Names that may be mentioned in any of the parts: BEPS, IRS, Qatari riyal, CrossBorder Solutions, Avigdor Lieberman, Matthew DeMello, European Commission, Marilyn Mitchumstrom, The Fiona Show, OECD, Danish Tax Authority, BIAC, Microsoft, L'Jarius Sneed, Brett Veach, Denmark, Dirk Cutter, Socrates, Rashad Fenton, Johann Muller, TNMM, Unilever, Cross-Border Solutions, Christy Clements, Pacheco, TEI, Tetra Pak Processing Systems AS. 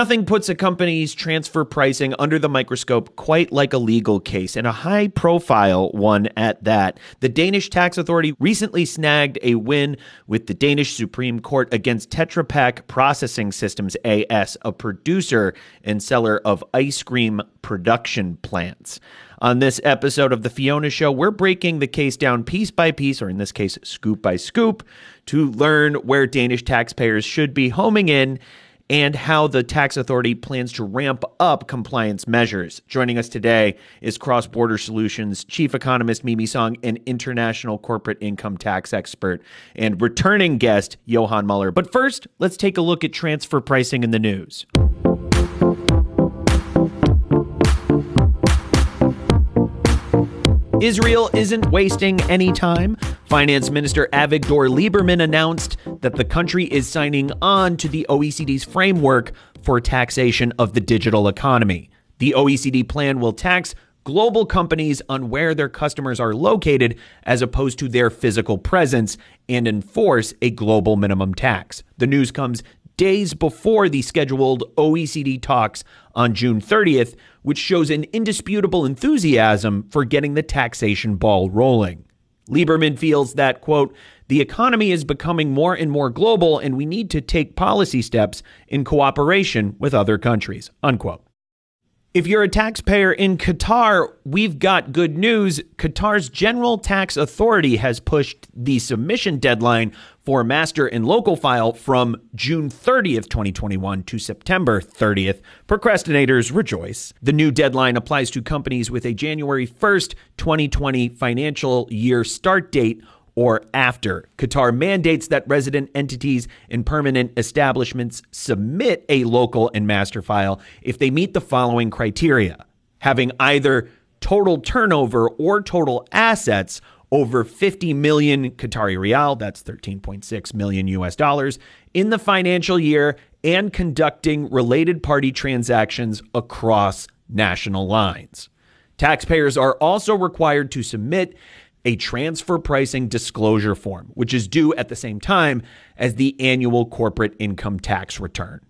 Nothing puts a company's transfer pricing under the microscope quite like a legal case, and a high-profile one at that. The Danish Tax Authority recently snagged a win with the Danish Supreme Court against Tetra Pak Processing Systems AS, a producer and seller of ice cream production plants. On this episode of The Fiona Show, we're breaking the case down piece by piece, or in this case, scoop by scoop, to learn where Danish taxpayers should be homing in and how the tax authority plans to ramp up compliance measures. Joining us today is Cross-Border Solutions Chief Economist Mimi Song and International Corporate Income Tax Expert and returning guest Johann Muller. But first, let's take a look at transfer pricing in the news. Israel isn't wasting any time. Finance Minister Avigdor Lieberman announced that the country is signing on to the OECD's framework for taxation of the digital economy. The OECD plan will tax global companies on where their customers are located as opposed to their physical presence and enforce a global minimum tax. The news comes days before the scheduled OECD talks on June 30th, which shows an indisputable enthusiasm for getting the taxation ball rolling. Lieberman feels that, quote, the economy is becoming more and more global and we need to take policy steps in cooperation with other countries, unquote. If you're a taxpayer in Qatar, we've got good news. Qatar's General Tax Authority has pushed the submission deadline for master and local file from June 30th, 2021 to September 30th. Procrastinators rejoice. The new deadline applies to companies with a January 1st, 2020 financial year start date or after. Qatar mandates that resident entities and permanent establishments submit a local and master file if they meet the following criteria: having either total turnover or total assets over 50 million Qatari riyal, that's $13.6 million, in the financial year and conducting related party transactions across national lines. Taxpayers are also required to submit a transfer pricing disclosure form, which is due at the same time as the annual corporate income tax return.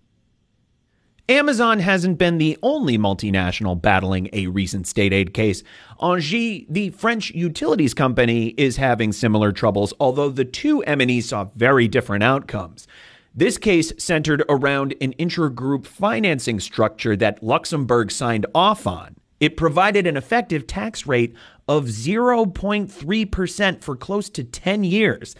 Amazon hasn't been the only multinational battling a recent state aid case. Engie, the French utilities company, is having similar troubles, although the two M&Es saw very different outcomes. This case centered around an intergroup financing structure that Luxembourg signed off on. It provided an effective tax rate of 0.3% for close to 10 years.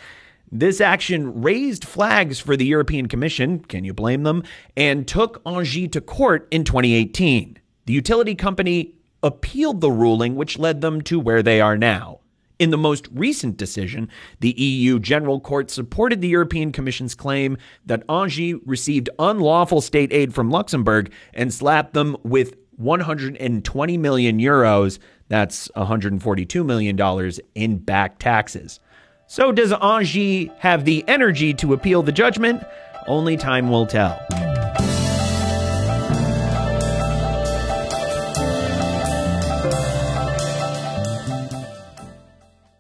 This action raised flags for the European Commission, can you blame them, and took Engie to court in 2018. The utility company appealed the ruling, which led them to where they are now. In the most recent decision, the EU General Court supported the European Commission's claim that Engie received unlawful state aid from Luxembourg and slapped them with 120 million euros, that's $142 million in back taxes. So does Engie have the energy to appeal the judgment? Only time will tell.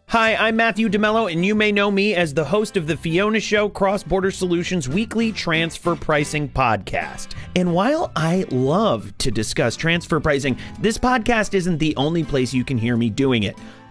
Hi, I'm Matthew DeMello, and you may know me as the host of The Fiona Show, Cross-Border Solutions' weekly transfer pricing podcast. And while I love to discuss transfer pricing, this podcast isn't the only place you can hear me doing it.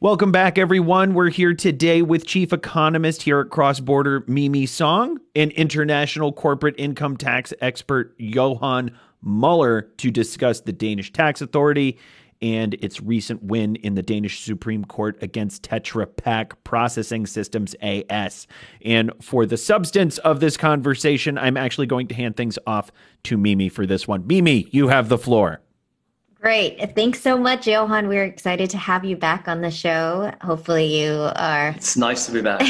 Welcome back, everyone. We're here today with Chief Economist here at Cross-Border, Mimi Song, and International Corporate Income Tax Expert Johann Muller to discuss the Danish Tax Authority and its recent win in the Danish Supreme Court against Tetra Pak Processing Systems AS. And for the substance of this conversation, I'm actually going to hand things off to Mimi for this one. Mimi, you have the floor. Great. Thanks so much, Johann. We're excited to have you back on the show. Hopefully you are. It's nice to be back.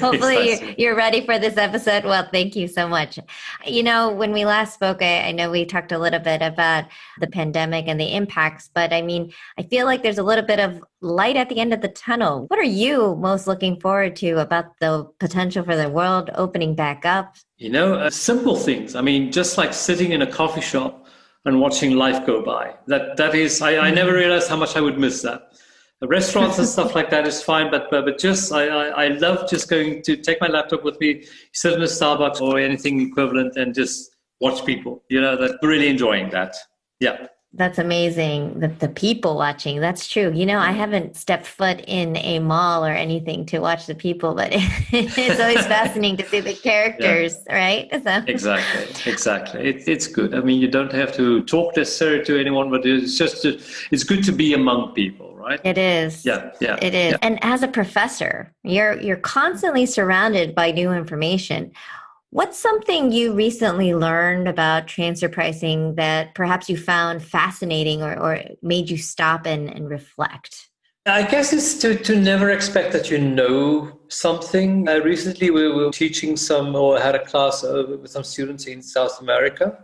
Hopefully you're ready for this episode. Well, thank you so much. You know, when we last spoke, I know we talked a little bit about the pandemic and the impacts, but I mean, I feel like there's a little bit of light at the end of the tunnel. What are you most looking forward to about the potential for the world opening back up? You know, simple things. I mean, just like sitting in a coffee shop and watching life go by. That is, I never realized how much I would miss that. Restaurants and stuff like that is fine, but just, I love just going to take my laptop with me, sit in a Starbucks or anything equivalent and just watch people, you know, that really enjoying that. Yeah. That's amazing. The people watching, that's true. You know, I haven't stepped foot in a mall or anything to watch the people, but it's always fascinating to see the characters, yeah. Right? So. Exactly. It's good. I mean, you don't have to talk necessarily to anyone, but it's just, it's good to be among people, right? It is. Yeah. It is. Yeah. And as a professor, you're constantly surrounded by new information. What's something you recently learned about transfer pricing that perhaps you found fascinating or made you stop and reflect? I guess it's to never expect that you know something. Recently, we were teaching had a class with some students in South America,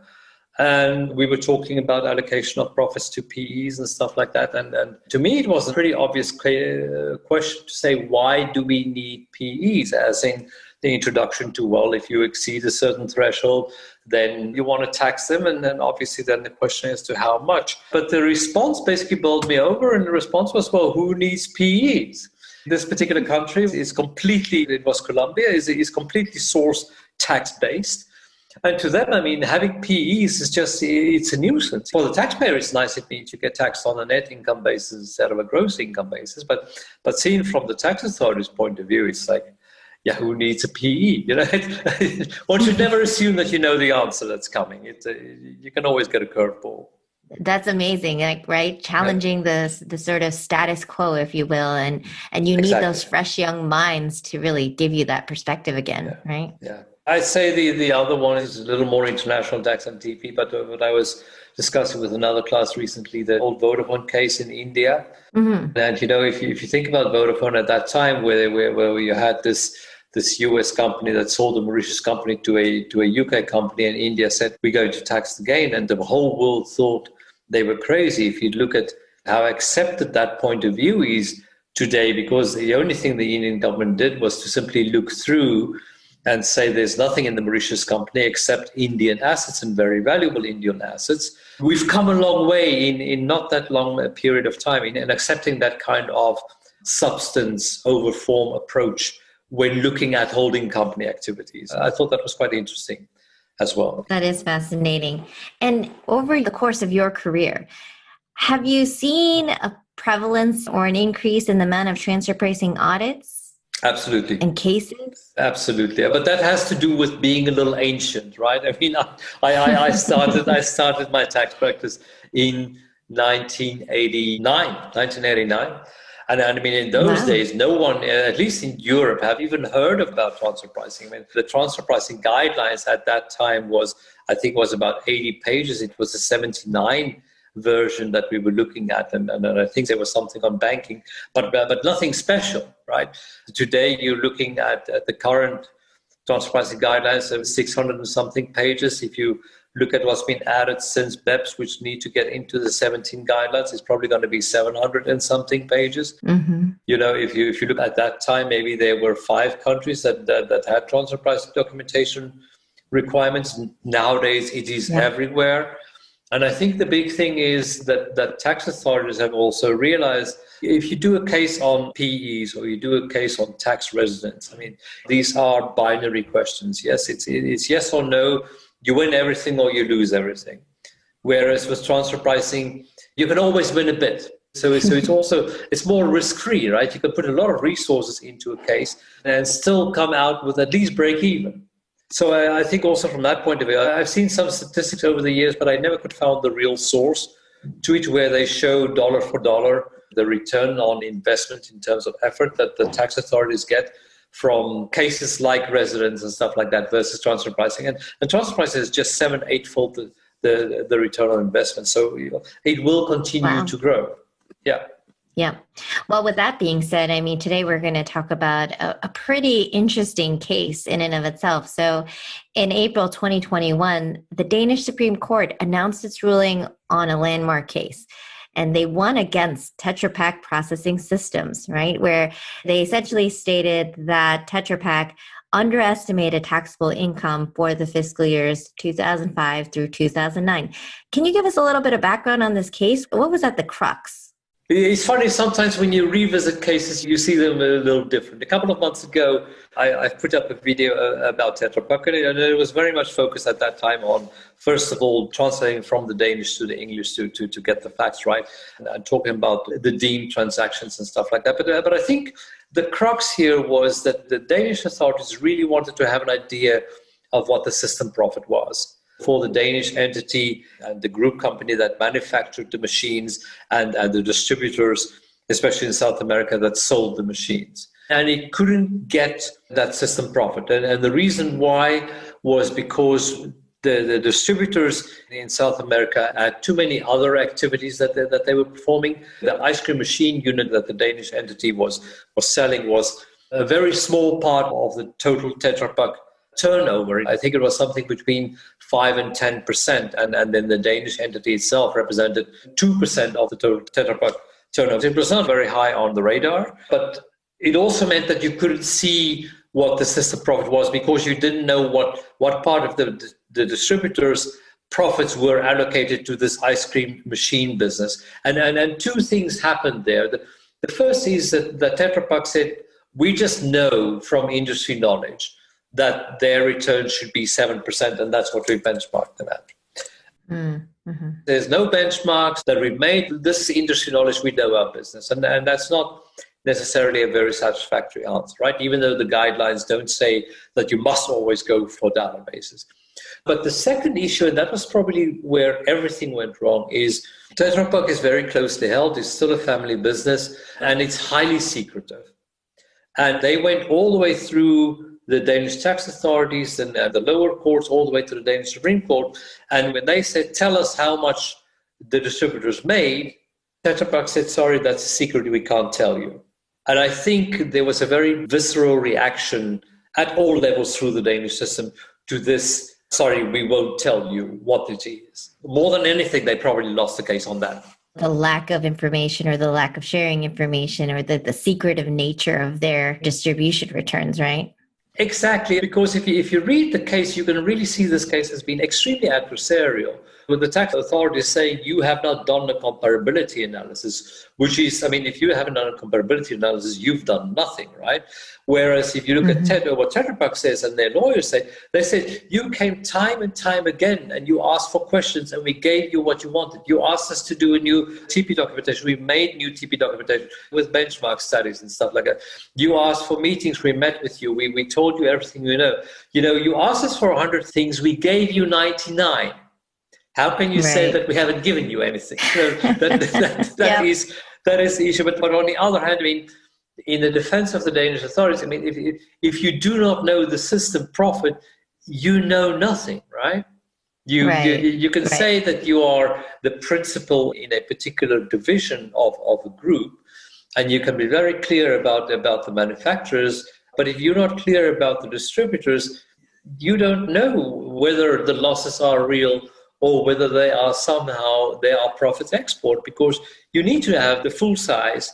and we were talking about allocation of profits to PEs and stuff like that. And to me, it was a pretty obvious question to say, why do we need PEs? As in, the introduction to, well, if you exceed a certain threshold, then you want to tax them. And then obviously then the question is to how much. But the response basically bowled me over. And the response was, well, who needs PEs? This particular country is completely source tax based. And to them, I mean, having PEs is just, it's a nuisance. For the taxpayer, it's nice. It means you get taxed on a net income basis instead of a gross income basis. But seen from the tax authority's point of view, it's like, yeah, who needs a PE? You know, one should never assume that you know the answer that's coming. You can always get a curveball. That's amazing, like, right? Challenging the sort of status quo, if you will, and you need those fresh young minds to really give you that perspective again, right? Yeah, I'd say the other one is a little more international tax and TP, but what I was discussing with another class recently, the old Vodafone case in India, and you know, if you think about Vodafone at that time, where you had this US company that sold a Mauritius company to a UK company, and India said, we're going to tax the gain. And the whole world thought they were crazy. If you look at how accepted that point of view is today, because the only thing the Indian government did was to simply look through and say there's nothing in the Mauritius company except Indian assets and very valuable Indian assets. We've come a long way in not that long a period of time in accepting that kind of substance over form approach when looking at holding company activities. I thought that was quite interesting as well. That is fascinating. And over the course of your career, have you seen a prevalence or an increase in the amount of transfer pricing audits? Absolutely. And cases? Absolutely. But that has to do with being a little ancient, right? I mean, I started my tax practice in 1989. And I mean, in those days, no one, at least in Europe, have even heard about transfer pricing. I mean, the transfer pricing guidelines at that time was about 80 pages. It was a 79 version that we were looking at. And I think there was something on banking, but nothing special, right? Today, you're looking at the current transfer pricing guidelines of 600 and something pages. If you look at what's been added since BEPS, which need to get into the 17 guidelines, it's probably going to be 700 and something pages. Mm-hmm. You know, if you look at that time, maybe there were 5 countries that had transfer pricing documentation requirements. Nowadays, it is everywhere. And I think the big thing is that tax authorities have also realized if you do a case on PEs or you do a case on tax residence, I mean, these are binary questions. Yes, it's yes or no. You win everything or you lose everything. Whereas with transfer pricing, you can always win a bit. So it's more risk-free, right? You can put a lot of resources into a case and still come out with at least break even. So I think also from that point of view, I've seen some statistics over the years, but I never could find the real source to it where they show dollar for dollar the return on investment in terms of effort that the tax authorities get from cases like residence and stuff like that versus transfer pricing. And transfer pricing is just 7-8-fold the return on investment. So it will continue to grow. Yeah. Yeah. Well, with that being said, I mean, today we're going to talk about a pretty interesting case in and of itself. So in April 2021, the Danish Supreme Court announced its ruling on a landmark case. And they won against Tetra Pak Processing Systems, right? Where they essentially stated that Tetra Pak underestimated taxable income for the fiscal years 2005 through 2009. Can you give us a little bit of background on this case? What was at the crux? It's funny, sometimes when you revisit cases, you see them a little different. A couple of months ago, I put up a video about Tetra Pak, and it was very much focused at that time on, first of all, translating from the Danish to the English to get the facts right, and talking about the deemed transactions and stuff like that. But I think the crux here was that the Danish authorities really wanted to have an idea of what the system profit was for the Danish entity and the group company that manufactured the machines and the distributors, especially in South America, that sold the machines. And it couldn't get that system profit. And the reason why was because the distributors in South America had too many other activities that they were performing. The ice cream machine unit that the Danish entity was selling was a very small part of the total Tetra Pak turnover. I think it was something between 5 and 10%. And then the Danish entity itself represented 2% of the total Tetra Pak turnover. It was not very high on the radar, but it also meant that you couldn't see what the system profit was because you didn't know what part of the distributors' profits were allocated to this ice cream machine business. And two things happened there. The first is that Tetra Pak said, we just know from industry knowledge that their return should be 7%, and that's what we benchmarked them at. Mm-hmm. There's no benchmarks that we've made. This industry knowledge, we know our business, and that's not necessarily a very satisfactory answer, right? Even though the guidelines don't say that you must always go for databases. But the second issue, and that was probably where everything went wrong, is Tetra Pak is very closely held. It's still a family business, and it's highly secretive. And they went all the way through the Danish tax authorities and the lower courts all the way to the Danish Supreme Court. And when they said, tell us how much the distributors made, Tetra Pak said, sorry, that's a secret, we can't tell you. And I think there was a very visceral reaction at all levels through the Danish system to this, sorry, we won't tell you what it is. More than anything, they probably lost the case on that. The lack of information or the lack of sharing information or the secretive nature of their distribution returns, right? Exactly, because if you read the case, you can really see this case has been extremely adversarial. With the tax authorities saying you have not done a comparability analysis, which is, I mean, if you haven't done a comparability analysis, you've done nothing, right? Whereas if you look at what Tetra Pak says and their lawyers say, they said, you came time and time again and you asked for questions and we gave you what you wanted. You asked us to do a new TP documentation. We made new TP documentation with benchmark studies and stuff like that. You asked for meetings. We met with you. We told you everything we know. You know, you asked us for 100 things, we gave you 99. How can you say that we haven't given you anything? So that is the issue. But on the other hand, I mean, in the defense of the Danish authorities, I mean, if you do not know the system profit, you know nothing, right? You can say that you are the principal in a particular division of a group, and you can be very clear about the manufacturers. But if you're not clear about the distributors, you don't know whether the losses are real or whether they are profit export, because you need to have the full size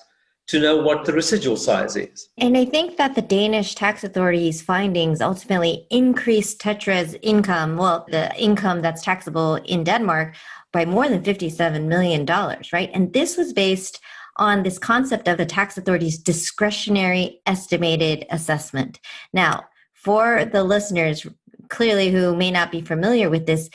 to know what the residual size is. And I think that the Danish tax authority's findings ultimately increased Tetra's income, well, the income that's taxable in Denmark, by more than $57 million, right? And this was based on this concept of the tax authority's discretionary estimated assessment. Now, for the listeners, clearly, who may not be familiar with this,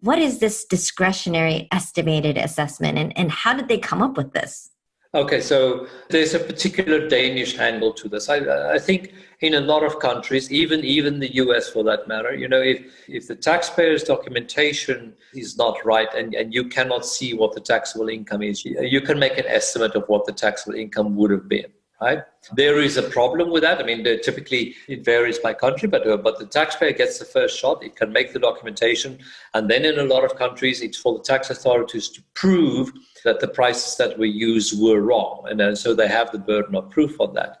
what is this discretionary estimated assessment and how did they come up with this? Okay, so there's a particular Danish angle to this. I think in a lot of countries, even the US for that matter, you know, if the taxpayer's documentation is not right and you cannot see what the taxable income is, you can make an estimate of what the taxable income would have been, right? There is a problem with that. I mean, typically it varies by country, but the taxpayer gets the first shot. It can make the documentation. And then in a lot of countries, it's for the tax authorities to prove that the prices that were used were wrong. And so they have the burden of proof on that.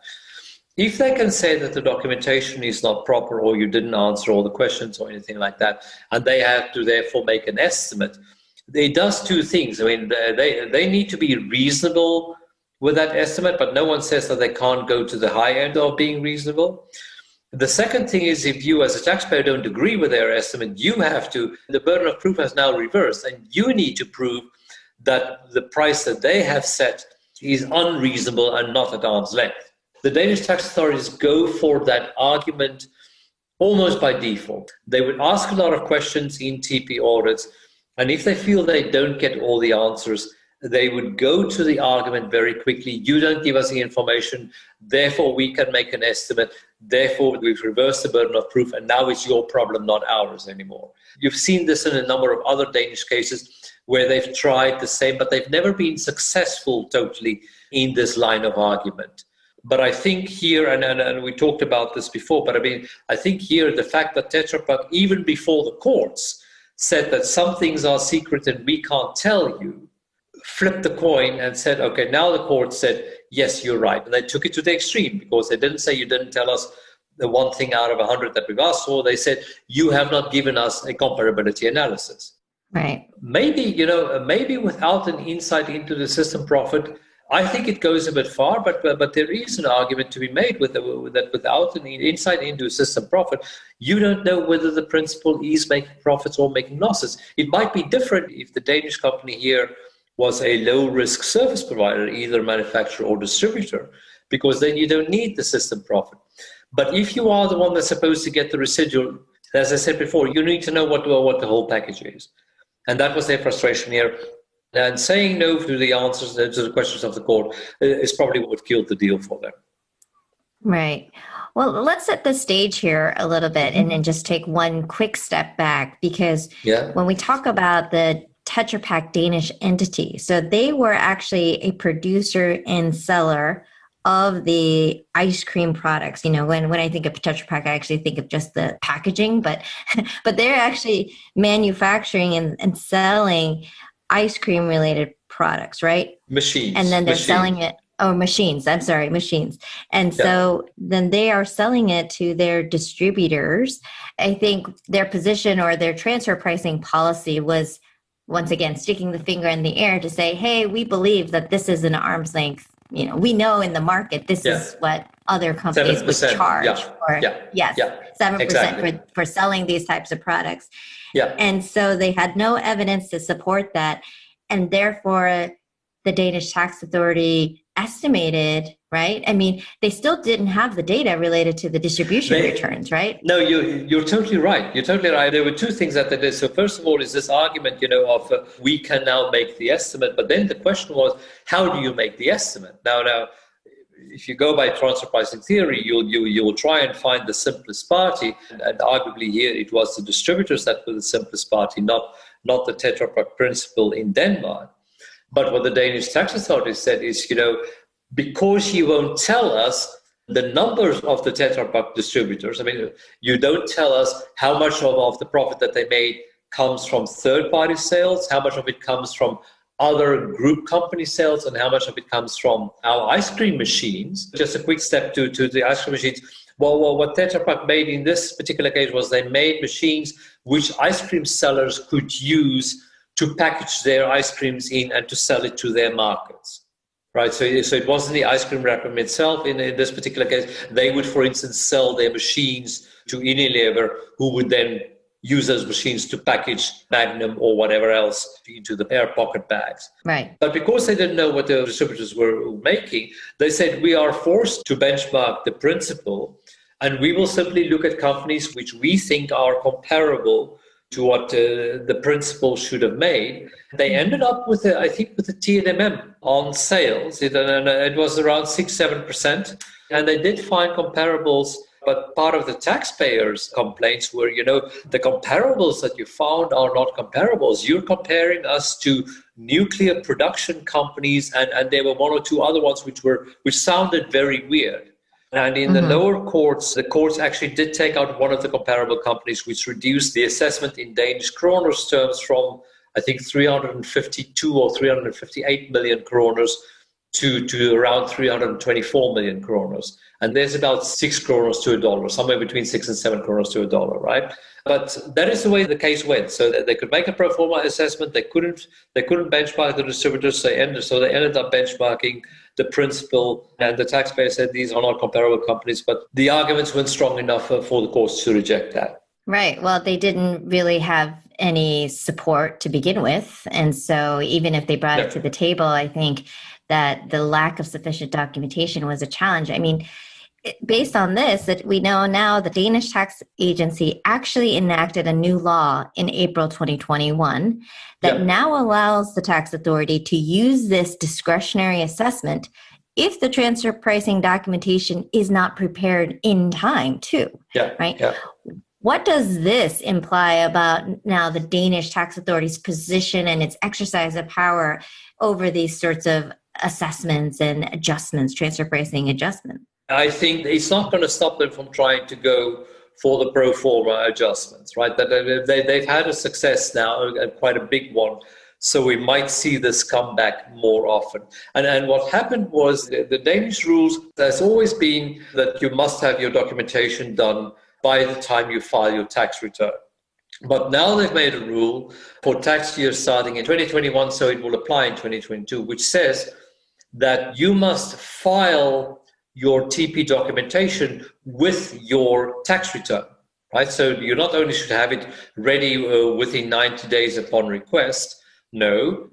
If they can say that the documentation is not proper or you didn't answer all the questions or anything like that, and they have to therefore make an estimate, it does two things. I mean, they need to be reasonable with that estimate, but no one says that they can't go to the high end of being reasonable. The second thing is, if you as a taxpayer don't agree with their estimate, you have to, the burden of proof has now reversed, and you need to prove that the price that they have set is unreasonable and not at arm's length. The Danish tax authorities go for that argument almost by default. They would ask a lot of questions in TP audits, and if they feel they don't get all the answers, they would go to the argument very quickly. You don't give us the information, therefore we can make an estimate, therefore we've reversed the burden of proof, and now it's your problem, not ours anymore. You've seen this in a number of other Danish cases where they've tried the same, but they've never been successful totally in this line of argument. But I think here, and we talked about this before, but I mean, I think here the fact that Tetra Pak, even before the courts, said that some things are secret and we can't tell you, flipped the coin and said, okay, now the court said, yes, you're right. And they took it to the extreme because they didn't say you didn't tell us the one thing out of 100 that we've asked for. They said, you have not given us a comparability analysis. Right. Maybe, you know, maybe without an insight into the system profit, I think it goes a bit far, but there is an argument to be made with that without an insight into system profit, you don't know whether the principal is making profits or making losses. It might be different if the Danish company here was a low-risk service provider, either manufacturer or distributor, because then you don't need the system profit. But if you are the one that's supposed to get the residual, as I said before, you need to know what the whole package is. And that was their frustration here. And saying no to the answers to the questions of the court is probably what killed the deal for them. Right. Well, let's set the stage here a little bit and then just take one quick step back, because when we talk about the Tetra Pak Danish entity, so they were actually a producer and seller of the ice cream products. You know, when I think of Tetra Pak, I actually think of just the packaging, but they're actually manufacturing and selling ice cream related products, right? Machines. And then they're selling it. Oh, machines. I'm sorry, machines. And so then they are selling it to their distributors. I think their position or their transfer pricing policy was, once again, sticking the finger in the air to say, hey, we believe that this is an arm's length. You know, we know in the market, this is what other companies would charge for. Yeah. Yes. Yeah. 7% exactly. for selling these types of products. Yeah. And so they had no evidence to support that. And therefore, the Danish Tax Authority estimated, right? I mean, they still didn't have the data related to the distribution returns, right? No, you're totally right. You're totally right. There were two things that they did. So first of all is this argument, you know, of we can now make the estimate. But then the question was, how do you make the estimate? Now, if you go by transfer pricing theory, you'll try and find the simplest party. And arguably here, it was the distributors that were the simplest party, not the Tetra Pak principle in Denmark. But what the Danish tax authority said is, you know, because you won't tell us the numbers of the Tetra Pak distributors, I mean, you don't tell us how much of the profit that they made comes from third-party sales, how much of it comes from other group company sales, and how much of it comes from our ice cream machines. Just a quick step to the ice cream machines. Well, what Tetra Pak made in this particular case was they made machines which ice cream sellers could use to package their ice creams in and to sell it to their markets, right? So it wasn't the ice cream wrapper itself. In this particular case, they would, for instance, sell their machines to Unilever, who would then use those machines to package Magnum or whatever else into the air pocket bags. Right. But because they didn't know what the distributors were making, they said, we are forced to benchmark the principle, and we will simply look at companies which we think are comparable to what the principal should have made. They ended up with, I think, with a TNMM on sales. It was around 6-7%. And they did find comparables. But part of the taxpayers' complaints were, you know, the comparables that you found are not comparables. You're comparing us to nuclear production companies, and there were one or two other ones which sounded very weird. And in the lower courts, the courts actually did take out one of the comparable companies, which reduced the assessment in Danish kroners terms from, I think, 352 or 358 million kroners to around 324 million kroners. And there's about 6 kroners to a dollar, somewhere between 6 and 7 kroners to a dollar, right? But that is the way the case went. So they could make a pro forma assessment. They couldn't benchmark the distributors. So they ended up benchmarking the principal, and the taxpayer said these are not comparable companies. But the arguments weren't strong enough for the courts to reject that. Right. Well, they didn't really have any support to begin with. And so even if they brought it to the table, I think that the lack of sufficient documentation was a challenge. I mean, based on this, that we know now the Danish Tax Agency actually enacted a new law in April 2021 that now allows the tax authority to use this discretionary assessment if the transfer pricing documentation is not prepared in time too, right? Yeah. What does this imply about now the Danish Tax Authority's position and its exercise of power over these sorts of assessments and adjustments, transfer pricing adjustments? I think it's not going to stop them from trying to go for the pro forma adjustments, right? They've had a success now, and quite a big one. So we might see this come back more often. And what happened was the Danish rules, there's always been that you must have your documentation done by the time you file your tax return. But now they've made a rule for tax years starting in 2021, so it will apply in 2022, which says that you must file your TP documentation with your tax return, right? So you not only should have it ready within 90 days upon request, you're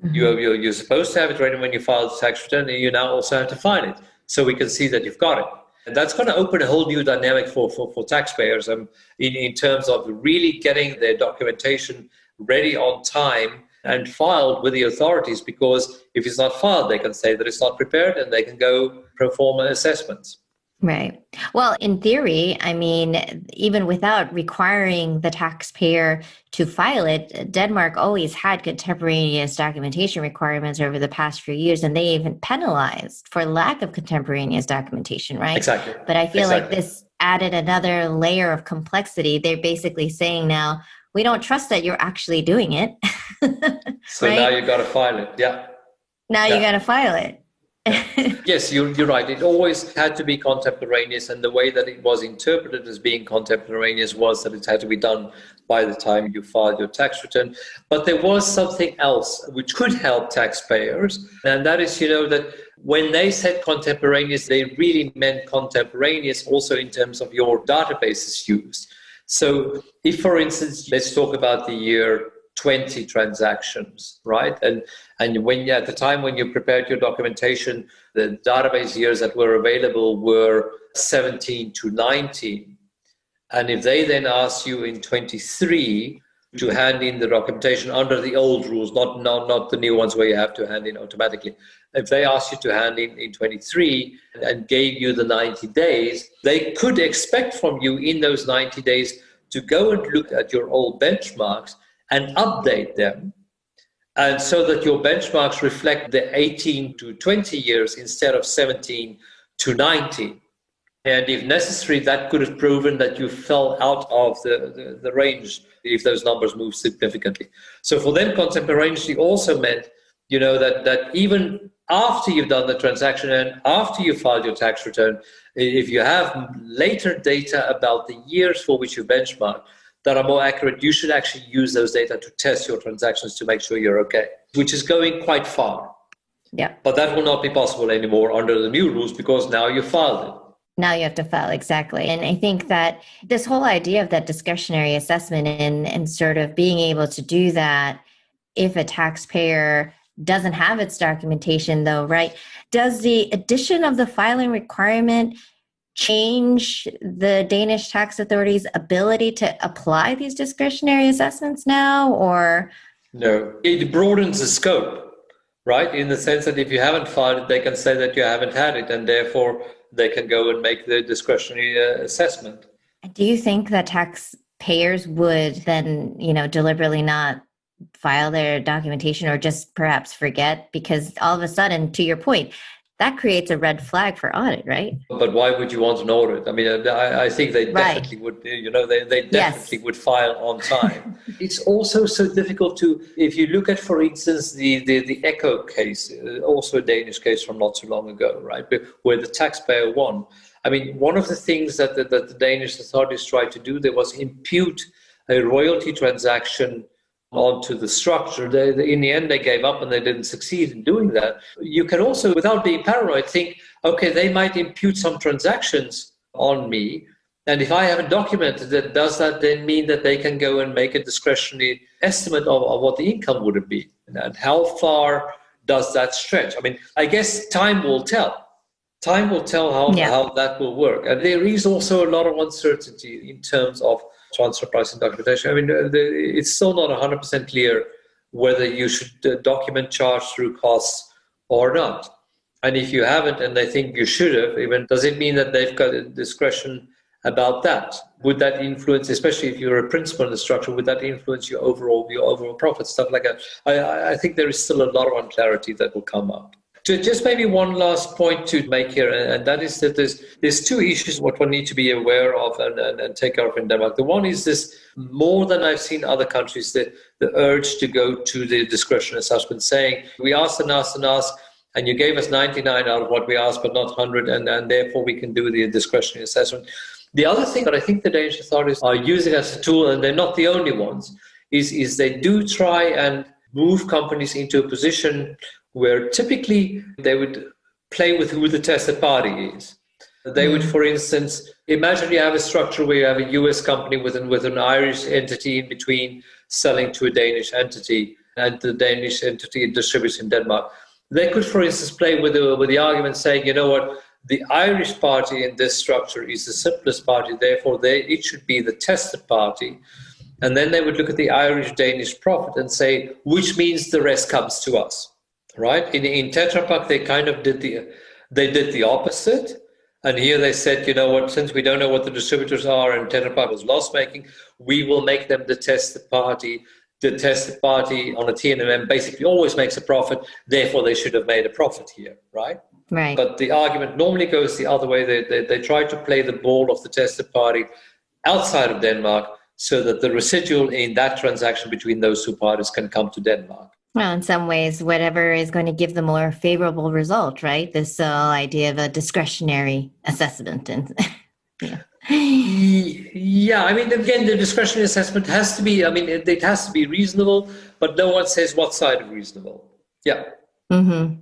supposed to have it ready when you file the tax return, and you now also have to file it, so we can see that you've got it. And that's going to open a whole new dynamic for taxpayers in terms of really getting their documentation ready on time and filed with the authorities, because if it's not filed, they can say that it's not prepared and they can go perform assessments. Right. Well, in theory, I mean, even without requiring the taxpayer to file it, Denmark always had contemporaneous documentation requirements over the past few years, and they even penalized for lack of contemporaneous documentation, right? Exactly. But I feel like this added another layer of complexity. They're basically saying now, we don't trust that you're actually doing it. So now you've got to file it. Yeah. Now you got to file it. Yes, you're right. It always had to be contemporaneous, and the way that it was interpreted as being contemporaneous was that it had to be done by the time you filed your tax return. But there was something else which could help taxpayers, and that is, you know, that when they said contemporaneous, they really meant contemporaneous also in terms of your databases used. So if, for instance, let's talk about the year 20 transactions, right? And when at the time when you prepared your documentation, the database years that were available were 17 to 19. And if they then asked you in 23 to hand in the documentation under the old rules, not the new ones where you have to hand in automatically. If they asked you to hand in 23 and gave you the 90 days, they could expect from you in those 90 days to go and look at your old benchmarks and update them, and so that your benchmarks reflect the 18 to 20 years instead of 17 to 19. And if necessary, that could have proven that you fell out of the range if those numbers move significantly. So for them, contemporaneously also meant, you know, that even after you've done the transaction and after you filed your tax return, if you have later data about the years for which you benchmark that are more accurate, you should actually use those data to test your transactions to make sure you're okay, which is going quite far. Yeah. But that will not be possible anymore under the new rules, because now you filed it. Now you have to file, exactly. And I think that this whole idea of that discretionary assessment and sort of being able to do that if a taxpayer doesn't have its documentation though, right? Does the addition of the filing requirement change the Danish tax authority's ability to apply these discretionary assessments now, or? No, it broadens the scope, right? In the sense that if you haven't filed it, they can say that you haven't had it, and therefore they can go and make the discretionary assessment. Do you think that taxpayers would then, deliberately not file their documentation or just perhaps forget? Because all of a sudden, to your point, that creates a red flag for audit, right? But why would you want an audit? I mean, I think they definitely would, they definitely would file on time. It's also so difficult to, if you look at, for instance, the ECCO case, also a Danish case from not so long ago, right, where the taxpayer won. I mean, one of the things that the Danish authorities tried to do, there was impute a royalty transaction onto the structure. In the end, they gave up and they didn't succeed in doing that. You can also, without being paranoid, think, okay, they might impute some transactions on me, and if I haven't documented it, does that then mean that they can go and make a discretionary estimate of what the income would have been? And how far does that stretch? I mean, I guess time will tell. Time will tell how that will work. And there is also a lot of uncertainty in terms of transfer pricing documentation. I mean, it's still not 100% clear whether you should document charge through costs or not. And if you haven't, and they think you should have, even, does it mean that they've got a discretion about that? Would that influence, especially if you're a principal in the structure, would that influence your overall profit, stuff like that? I think there is still a lot of unclarity that will come up. Just maybe one last point to make here, and that is that there's two issues what one needs to be aware of and take care of in Denmark. The one is this, more than I've seen other countries, the urge to go to the discretionary assessment, saying, we asked and asked and asked, and you gave us 99 out of what we asked, but not 100, and therefore we can do the discretionary assessment. The other thing that I think the Danish authorities are using as a tool, and they're not the only ones, is they do try and move companies into a position where typically they would play with who the tested party is. They would, for instance, imagine you have a structure where you have a US company with an Irish entity in between selling to a Danish entity, and the Danish entity distributes in Denmark. They could, for instance, play with the argument saying, you know what, the Irish party in this structure is the simplest party, therefore it should be the tested party. And then they would look at the Irish-Danish profit and say, which means the rest comes to us. Right? In Tetra Pak, they kind of did the opposite. And here they said, you know what, since we don't know what the distributors are and Tetra Pak was loss-making, we will make them the tested party. The tested party on a TNMM basically always makes a profit. Therefore, they should have made a profit here, right? Right. But the argument normally goes the other way. They try to play the ball of the tested party outside of Denmark so that the residual in that transaction between those two parties can come to Denmark. Well, in some ways, whatever is going to give the more favorable result, right? This idea of a discretionary assessment. And yeah, I mean, again, the discretionary assessment has to be, I mean, it has to be reasonable, but no one says what side of reasonable. Yeah. Mm-hmm.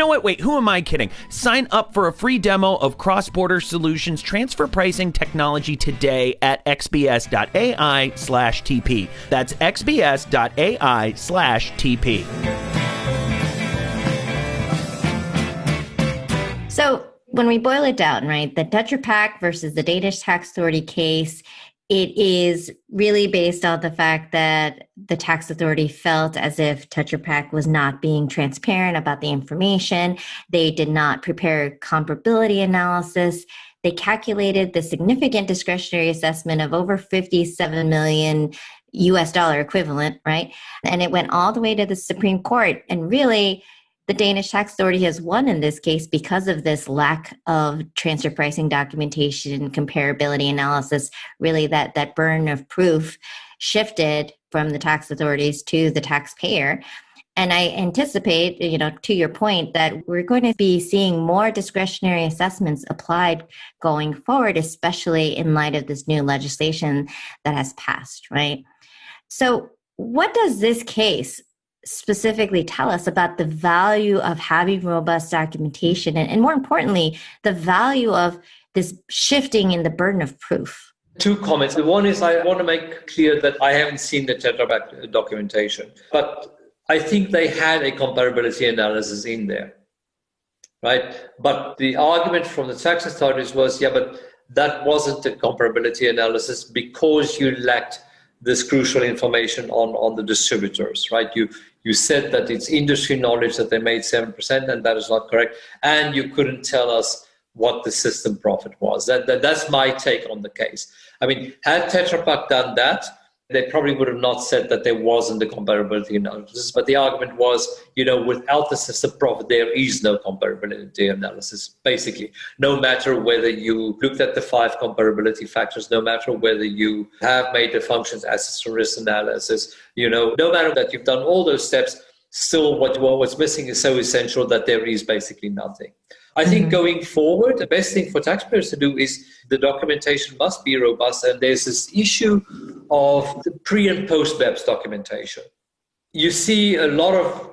know what? Wait, who am I kidding? Sign up for a free demo of Cross-Border Solutions transfer pricing technology today at xbs.ai/tp. That's xbs.ai/tp. So when we boil it down, right, the Tetra Pak versus the Danish Tax Authority case, it is really based on the fact that the tax authority felt as if Tetra Pak was not being transparent about the information. They did not prepare comparability analysis. they calculated the significant discretionary assessment of over $57 million equivalent, right? And it went all the way to the Supreme Court. And really, the Danish Tax Authority has won in this case because of this lack of transfer pricing documentation, comparability analysis, really that burden of proof shifted from the tax authorities to the taxpayer. And I anticipate, to your point, that we're going to be seeing more discretionary assessments applied going forward, especially in light of this new legislation that has passed, right? So what does this case specifically tell us about the value of having robust documentation and more importantly, the value of this shifting in the burden of proof? Two comments. The one is I want to make clear that I haven't seen the Tetra Pak documentation, but I think they had a comparability analysis in there, right? But the argument from the tax authorities was, but that wasn't a comparability analysis because you lacked this crucial information on the distributors, right? You said that it's industry knowledge that they made 7%, and that is not correct. And you couldn't tell us what the system profit was. That's my take on the case. I mean, had Tetra Pak done that, they probably would have not said that there wasn't a comparability analysis, but the argument was, without the system profit, there is no comparability analysis, basically. No matter whether you looked at the 5 comparability factors, no matter whether you have made the functions assets to risk analysis, no matter that you've done all those steps, still what's missing is so essential that there is basically nothing. I think going forward, the best thing for taxpayers to do is the documentation must be robust. And there's this issue of the pre and post BEPS documentation. You see a lot of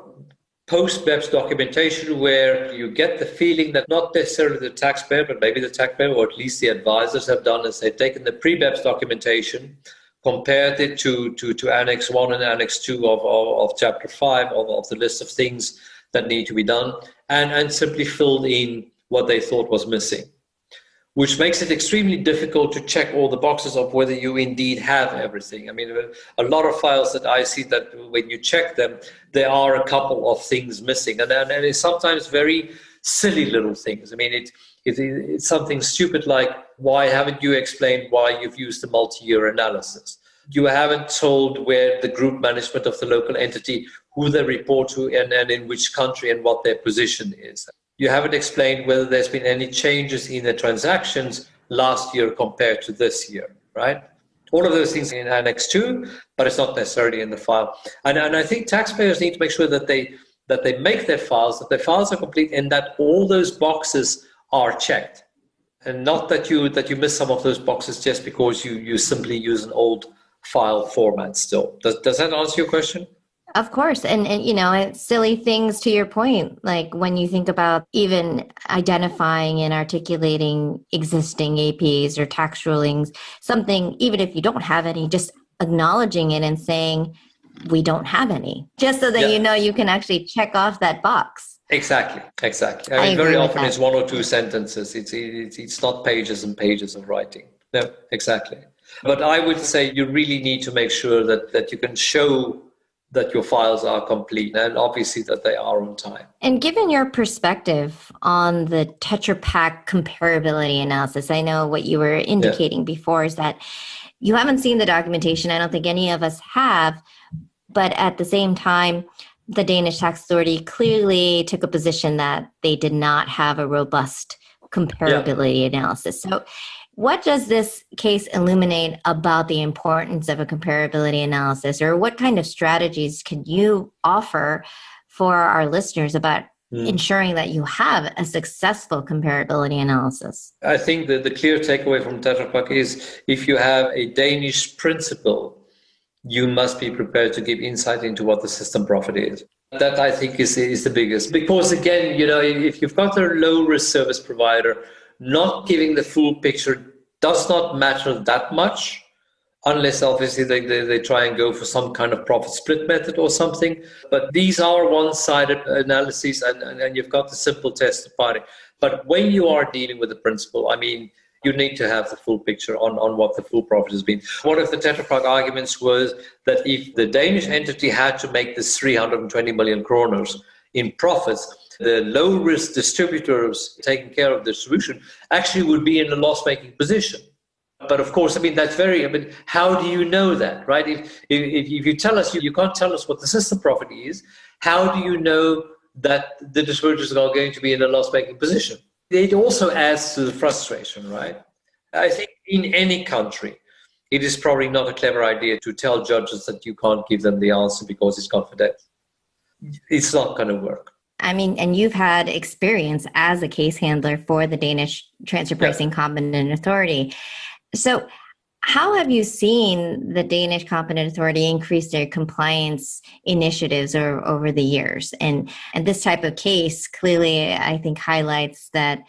post BEPS documentation where you get the feeling that not necessarily the taxpayer, but maybe the taxpayer or at least the advisors have done is they've taken the pre BEPS documentation, compared it to Annex 1 and Annex 2 of Chapter 5 of the list of things that need to be done, and simply filled in what they thought was missing, which makes it extremely difficult to check all the boxes of whether you indeed have everything. I mean, a lot of files that I see that when you check them, there are a couple of things missing, and it's sometimes very silly little things. I mean, it's something stupid like, why haven't you explained why you've used the multi-year analysis? You haven't told where the group management of the local entity, who they report to and in which country and what their position is. You haven't explained whether there's been any changes in the transactions last year compared to this year, right? All of those things in Annex 2, but it's not necessarily in the file. And I think taxpayers need to make sure that they make their files, that their files are complete and that all those boxes are checked. And not that you miss some of those boxes just because you simply use an old file format still. Does that answer your question? Of course. And silly things to your point, like when you think about even identifying and articulating existing APs or tax rulings, something, even if you don't have any, just acknowledging it and saying, we don't have any, just so that you can actually check off that box. Exactly. I mean, very often it's 1 or 2 sentences. It's not pages and pages of writing. No, exactly. But I would say you really need to make sure that you can show that your files are complete and obviously that they are on time. And given your perspective on the Tetra Pak comparability analysis, I know what you were indicating before is that you haven't seen the documentation. I don't think any of us have. But at the same time, the Danish Tax Authority clearly took a position that they did not have a robust comparability analysis. So what does this case illuminate about the importance of a comparability analysis, or what kind of strategies can you offer for our listeners about ensuring that you have a successful comparability analysis? I think that the clear takeaway from Tetra Pak is if you have a Danish principle, you must be prepared to give insight into what the system profit is. That, I think, is the biggest. Because, again, if you've got a low-risk service provider, not giving the full picture does not matter that much, unless, obviously, they try and go for some kind of profit split method or something. But these are one-sided analyses, and you've got the simple test to party. But when you are dealing with the principle, I mean, you need to have the full picture on what the full profit has been. One of the Tetra Pak arguments was that if the Danish entity had to make this 320 million kroners in profits, the low-risk distributors taking care of the distribution actually would be in a loss-making position. But of course, I mean, that's very, I mean, how do you know that, right? If you tell us, you can't tell us what the system profit is, how do you know that the distributors are going to be in a loss-making position? It also adds to the frustration, right? I think in any country, it is probably not a clever idea to tell judges that you can't give them the answer because it's confidential. It's not going to work. I mean, and you've had experience as a case handler for the Danish Transfer Pricing Competent Authority. So how have you seen the Danish Competent Authority increase their compliance initiatives over the years? And this type of case clearly, I think, highlights that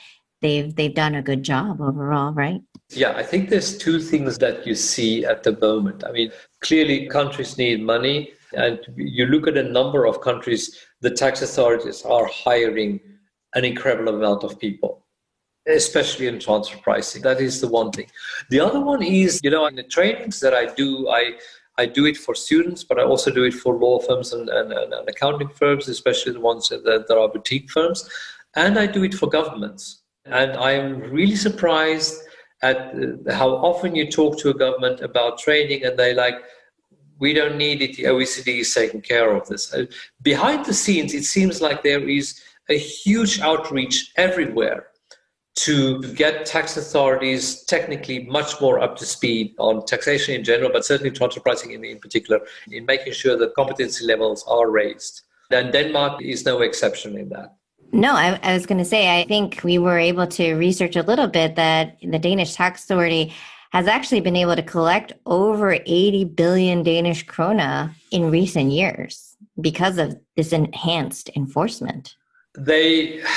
they've done a good job overall, right? Yeah, I think there's two things that you see at the moment. I mean, clearly countries need money. And you look at a number of countries, the tax authorities are hiring an incredible amount of people, especially in transfer pricing. That is the one thing. The other one is, you know, in the trainings that I do, I do it for students, but I also do it for law firms and accounting firms, especially the ones that are boutique firms. And I do it for governments. And I'm really surprised at how often you talk to a government about training and they like, we don't need it, the OECD is taking care of this. Behind the scenes, it seems like there is a huge outreach everywhere to get tax authorities technically much more up to speed on taxation in general, but certainly transfer pricing in particular, in making sure that competency levels are raised. And Denmark is no exception in that. No, I was going to say, I think we were able to research a little bit that the Danish Tax Authority has actually been able to collect over 80 billion Danish krona in recent years because of this enhanced enforcement. I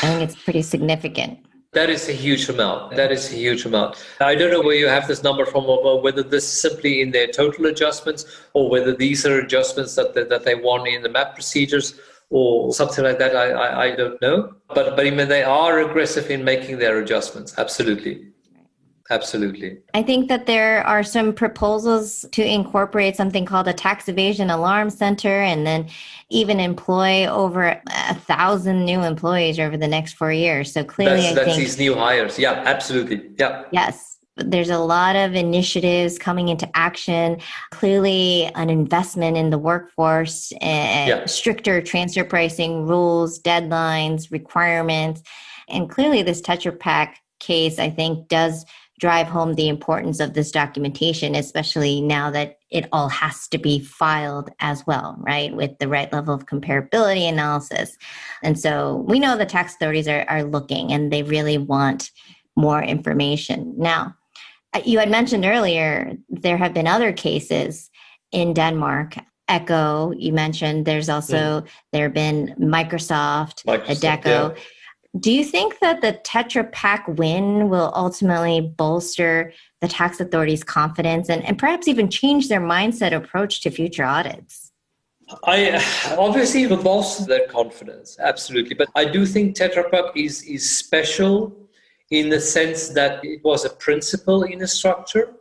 think it's pretty significant. That is a huge amount. That is a huge amount. I don't know where you have this number from, or whether this is simply in their total adjustments, or whether these are adjustments that they want in the MAP procedures, or something like that. I don't know. But I mean, they are aggressive in making their adjustments. Absolutely. Absolutely. I think that there are some proposals to incorporate something called a tax evasion alarm center, and then even employ over 1,000 new employees over the next 4 years. So clearly, I think that's these new hires. Yeah, absolutely. Yeah. Yes. There's a lot of initiatives coming into action, clearly an investment in the workforce, and stricter transfer pricing rules, deadlines, requirements. And clearly this Tetra Pak case, I think, does drive home the importance of this documentation, especially now that it all has to be filed as well, right, with the right level of comparability analysis. And so we know the tax authorities are looking, and they really want more information. Now, you had mentioned earlier, there have been other cases in Denmark. ECCO, you mentioned, there's also, there have been Microsoft DECO. Yeah. Do you think that the Tetra Pak win will ultimately bolster the tax authorities' confidence and perhaps even change their mindset approach to future audits? Obviously, it will bolster their confidence, absolutely. But I do think Tetra Pak is special in the sense that it was a principle in a structure,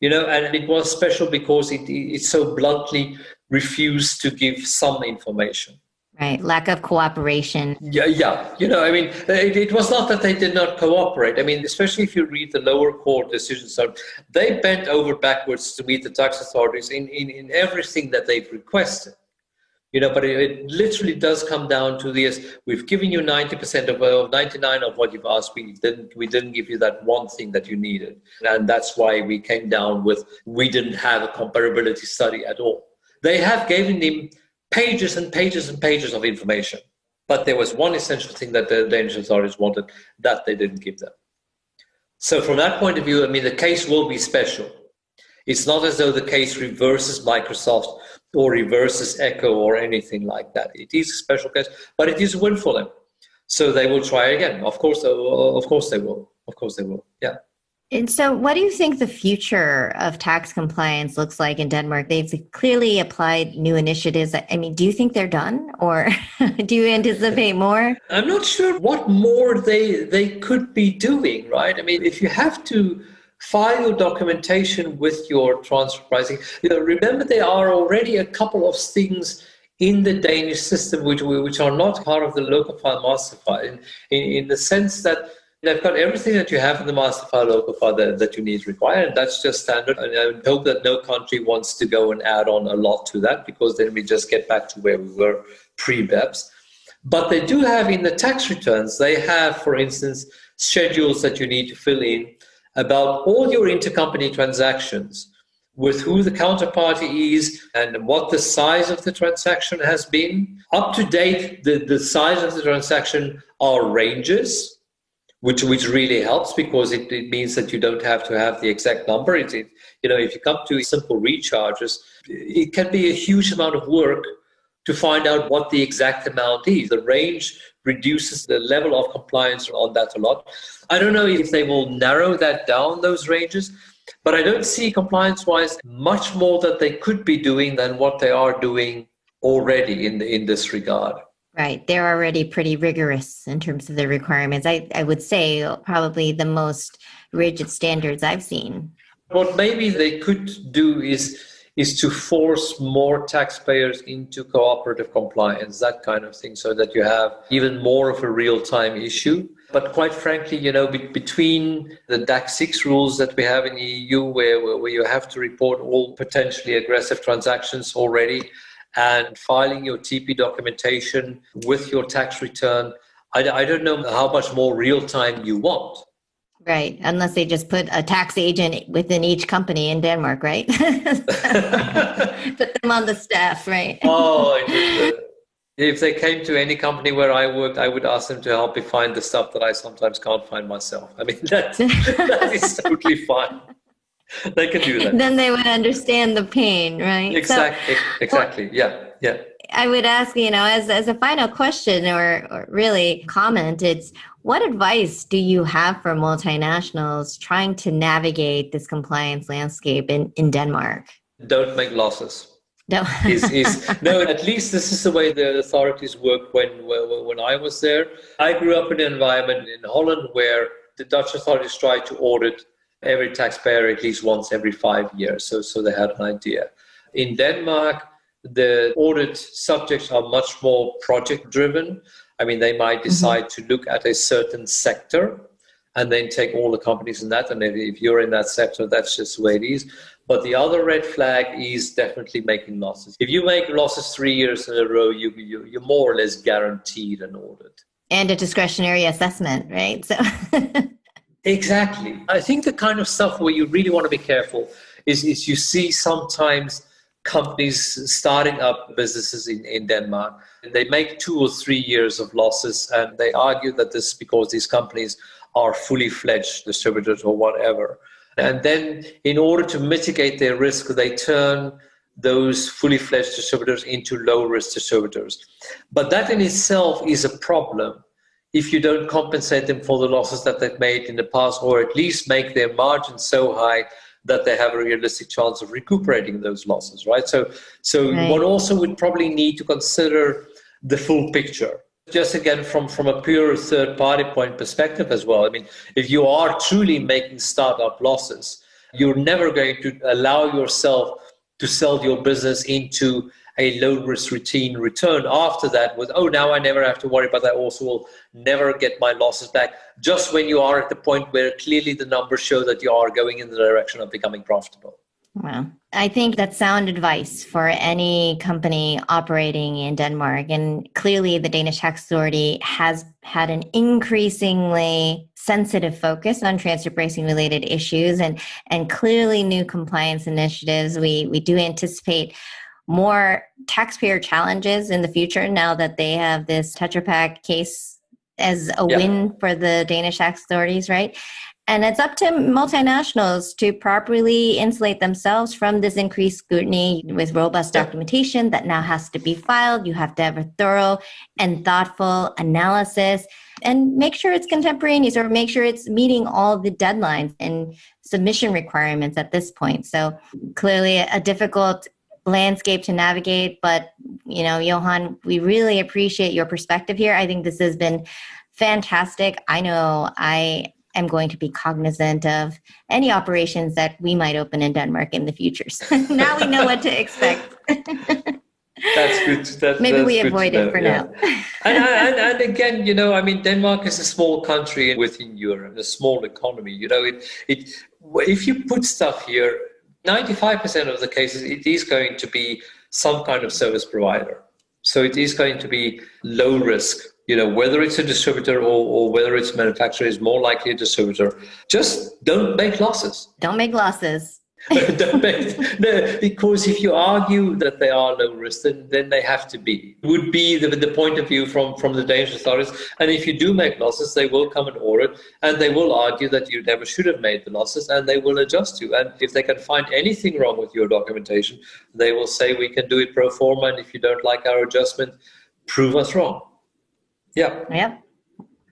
you know, and it was special because it so bluntly refused to give some information. Right. Lack of cooperation. Yeah. You know, I mean, it was not that they did not cooperate. I mean, especially if you read the lower court decisions, they bent over backwards to meet the tax authorities in everything that they've requested. You know, but it literally does come down to this. We've given you 90% of 99 of what you've asked. We didn't give you that one thing that you needed. And that's why we came down with, we didn't have a comparability study at all. They have given them pages and pages and pages of information. But there was one essential thing that the Danish authorities wanted that they didn't give them. So from that point of view, I mean, the case will be special. It's not as though the case reverses Microsoft or reverses ECCO or anything like that. It is a special case, but it is a win for them. So they will try again. Of course they will. Yeah. And so what do you think the future of tax compliance looks like in Denmark? They've clearly applied new initiatives. I mean, do you think they're done, or do you anticipate more? I'm not sure what more they could be doing, right? I mean, if you have to file your documentation with your transfer pricing, you know, remember there are already a couple of things in the Danish system, which are not part of the local file master file, in the sense that they've got everything that you have in the master file, local file that you need required. And that's just standard. And I would hope that no country wants to go and add on a lot to that, because then we just get back to where we were pre-BEPS. But they do have in the tax returns, they have, for instance, schedules that you need to fill in about all your intercompany transactions, with who the counterparty is and what the size of the transaction has been. Up to date, the size of the transaction are ranges, which really helps, because it means that you don't have to have the exact number. If you come to simple recharges, it can be a huge amount of work to find out what the exact amount is. The range reduces the level of compliance on that a lot. I don't know if they will narrow that down, those ranges, but I don't see compliance-wise much more that they could be doing than what they are doing already in this regard. Right. They're already pretty rigorous in terms of their requirements. I would say probably the most rigid standards I've seen. What maybe they could do is to force more taxpayers into cooperative compliance, that kind of thing, so that you have even more of a real-time issue. But quite frankly, between the DAC6 rules that we have in the EU, where you have to report all potentially aggressive transactions already, and filing your TP documentation with your tax return, I don't know how much more real-time you want. Right, unless they just put a tax agent within each company in Denmark, right? Put them on the staff, right? If they came to any company where I worked, I would ask them to help me find the stuff that I sometimes can't find myself. I mean, that is totally fine. They can do that. Then they would understand the pain, right? Exactly. Yeah. I would ask, as a final question or really comment, it's what advice do you have for multinationals trying to navigate this compliance landscape in Denmark? Don't make losses. No. No, at least this is the way the authorities worked when I was there. I grew up in an environment in Holland where the Dutch authorities tried to audit every taxpayer at least once every 5 years. So they had an idea. In Denmark, the audit subjects are much more project-driven. I mean, they might decide to look at a certain sector and then take all the companies in that. And if you're in that sector, that's just the way it is. But the other red flag is definitely making losses. If you make losses 3 years in a row, you're more or less guaranteed an audit. And a discretionary assessment, right? So exactly. I think the kind of stuff where you really want to be careful is you see sometimes companies starting up businesses in Denmark. They make 2 or 3 years of losses, and they argue that this is because these companies are fully fledged distributors or whatever. And then in order to mitigate their risk, they turn those fully fledged distributors into low-risk distributors. But that in itself is a problem if you don't compensate them for the losses that they've made in the past, or at least make their margin so high that they have a realistic chance of recuperating those losses, right? So one also would probably need to consider the full picture. Just again, from a pure third-party point perspective as well. I mean, if you are truly making startup losses, you're never going to allow yourself to sell your business into a low-risk routine return after that with, now I never have to worry about that. Also will never get my losses back. Just when you are at the point where clearly the numbers show that you are going in the direction of becoming profitable. Wow. I think that's sound advice for any company operating in Denmark. And clearly the Danish Tax Authority has had an increasingly sensitive focus on transfer pricing related issues and clearly new compliance initiatives. We do anticipate more taxpayer challenges in the future now that they have this Tetra Pak case as a win for the Danish tax authorities, right? And it's up to multinationals to properly insulate themselves from this increased scrutiny with robust documentation that now has to be filed. You have to have a thorough and thoughtful analysis and make sure it's contemporaneous or make sure it's meeting all the deadlines and submission requirements at this point. So clearly a difficult landscape to navigate, but Johann, we really appreciate your perspective here. I think this has been fantastic. I know I am going to be cognizant of any operations that we might open in Denmark in the future. So now we know what to expect. That's good. Maybe we avoid it for now. Yeah. and again, you know, I mean, Denmark is a small country within Europe, a small economy. You know, if you put stuff here, 95% of the cases, it is going to be some kind of service provider. So it is going to be low risk. You know, whether it's a distributor or whether it's a manufacturer, is more likely a distributor. Just don't make losses. Don't make losses. No, because if you argue that they are low risk, then they have to be. It would be the point of view from the Danish authorities. And if you do make losses, they will come and audit, and they will argue that you never should have made the losses, and they will adjust you. And if they can find anything wrong with your documentation, they will say, we can do it pro forma, and if you don't like our adjustment, prove us wrong. Yeah. Yep.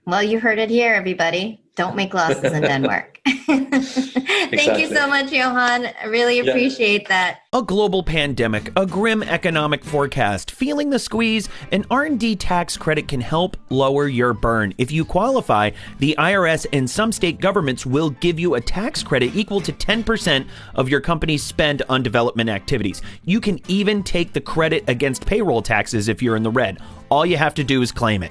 Well, you heard it here, everybody. Don't make losses in Denmark. Thank you so much, Johann. I really appreciate that. A global pandemic, a grim economic forecast, feeling the squeeze, an R&D tax credit can help lower your burn. If you qualify, the IRS and some state governments will give you a tax credit equal to 10% of your company's spend on development activities. You can even take the credit against payroll taxes if you're in the red. All you have to do is claim it.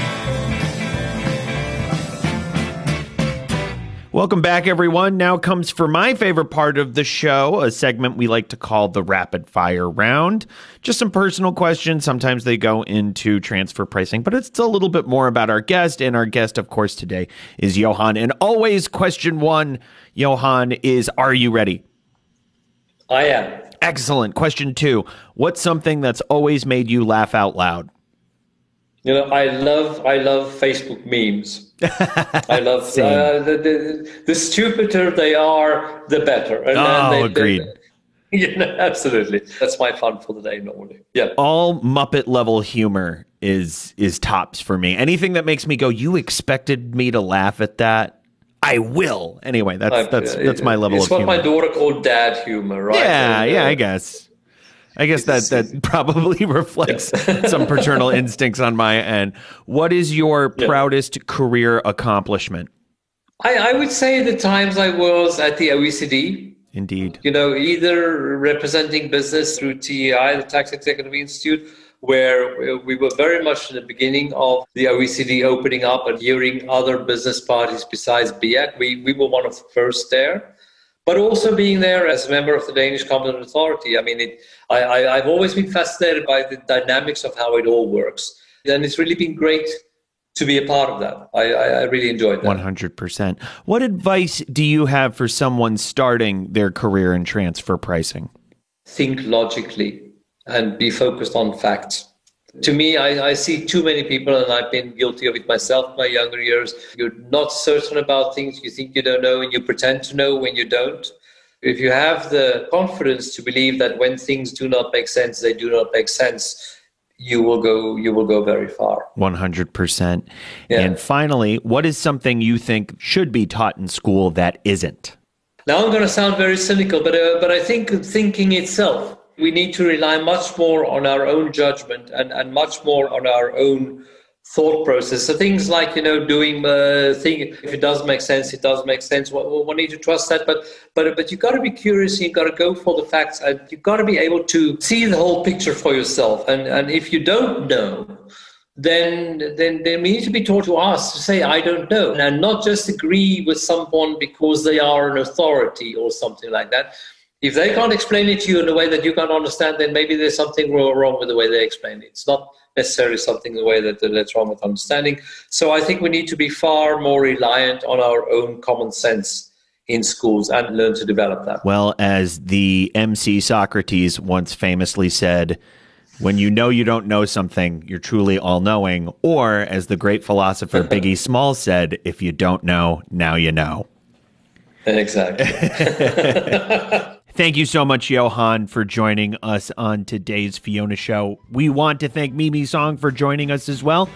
Welcome back, everyone. Now comes for my favorite part of the show, a segment we like to call the rapid fire round. Just some personal questions. Sometimes they go into transfer pricing, but it's a little bit more about our guest. And our guest, of course, today is Johann. And always question one, Johann, is, are you ready? I am. Excellent. Question two, what's something that's always made you laugh out loud? You know, I love Facebook memes. I love the stupider they are, the better. And agreed. You know, absolutely. That's my fun for the day normally. Yeah. All Muppet level humor is tops for me. Anything that makes me go, you expected me to laugh at that? I will. Anyway, that's my level of humor. It's what my daughter called dad humor, right? Yeah, and, I guess. That probably reflects some paternal instincts on my end. What is your proudest career accomplishment? I would say the times I was at the OECD. Indeed. You know, either representing business through TEI, the Tax Executive Institute, where we were very much in the beginning of the OECD opening up and hearing other business parties besides BIAC. We were one of the first there. But also being there as a member of the Danish Competent Authority. I mean, I've always been fascinated by the dynamics of how it all works. And it's really been great to be a part of that. I really enjoyed that. 100%. What advice do you have for someone starting their career in transfer pricing? Think logically and be focused on facts. To me, I see too many people, and I've been guilty of it myself in my younger years. You're not certain about things, you think you don't know, and you pretend to know when you don't. If you have the confidence to believe that when things do not make sense, they do not make sense, you will go very far. 100%. Yeah. And finally, what is something you think should be taught in school that isn't? Now I'm going to sound very cynical, but I think thinking itself. We need to rely much more on our own judgment and much more on our own thought process. So things like, you know, doing thing, if it does make sense, it does make sense. We need to trust that. But you got to be curious. You got to go for the facts. And you got to be able to see the whole picture for yourself. And if you don't know, then we need to be taught to ask, to say, I don't know. And not just agree with someone because they are an authority or something like that. If they can't explain it to you in a way that you can't understand, then maybe there's something wrong with the way they explain it. It's not necessarily something the way that that's wrong with understanding. So I think we need to be far more reliant on our own common sense in schools and learn to develop that. Well, as the MC Socrates once famously said, When you know you don't know something, you're truly all-knowing. Or, as the great philosopher Biggie Smalls said, if you don't know, now you know. Exactly. Thank you so much, Johann, for joining us on today's Fiona Show. We want to thank Mimi Song for joining us as well.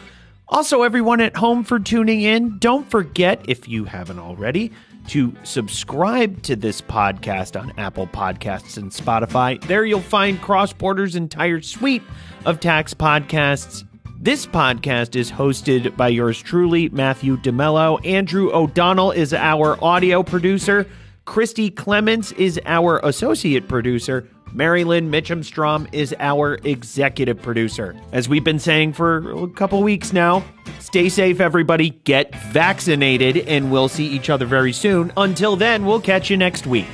Also, everyone at home for tuning in. Don't forget, if you haven't already, to subscribe to this podcast on Apple Podcasts and Spotify. There you'll find Cross-Border's entire suite of tax podcasts. This podcast is hosted by yours truly, Matthew DeMello. Andrew O'Donnell is our audio producer. Christy Clements is our associate producer. Marilyn Mitchumstrom is our executive producer. As we've been saying for a couple weeks now, stay safe, everybody. Get vaccinated, and we'll see each other very soon. Until then, we'll catch you next week.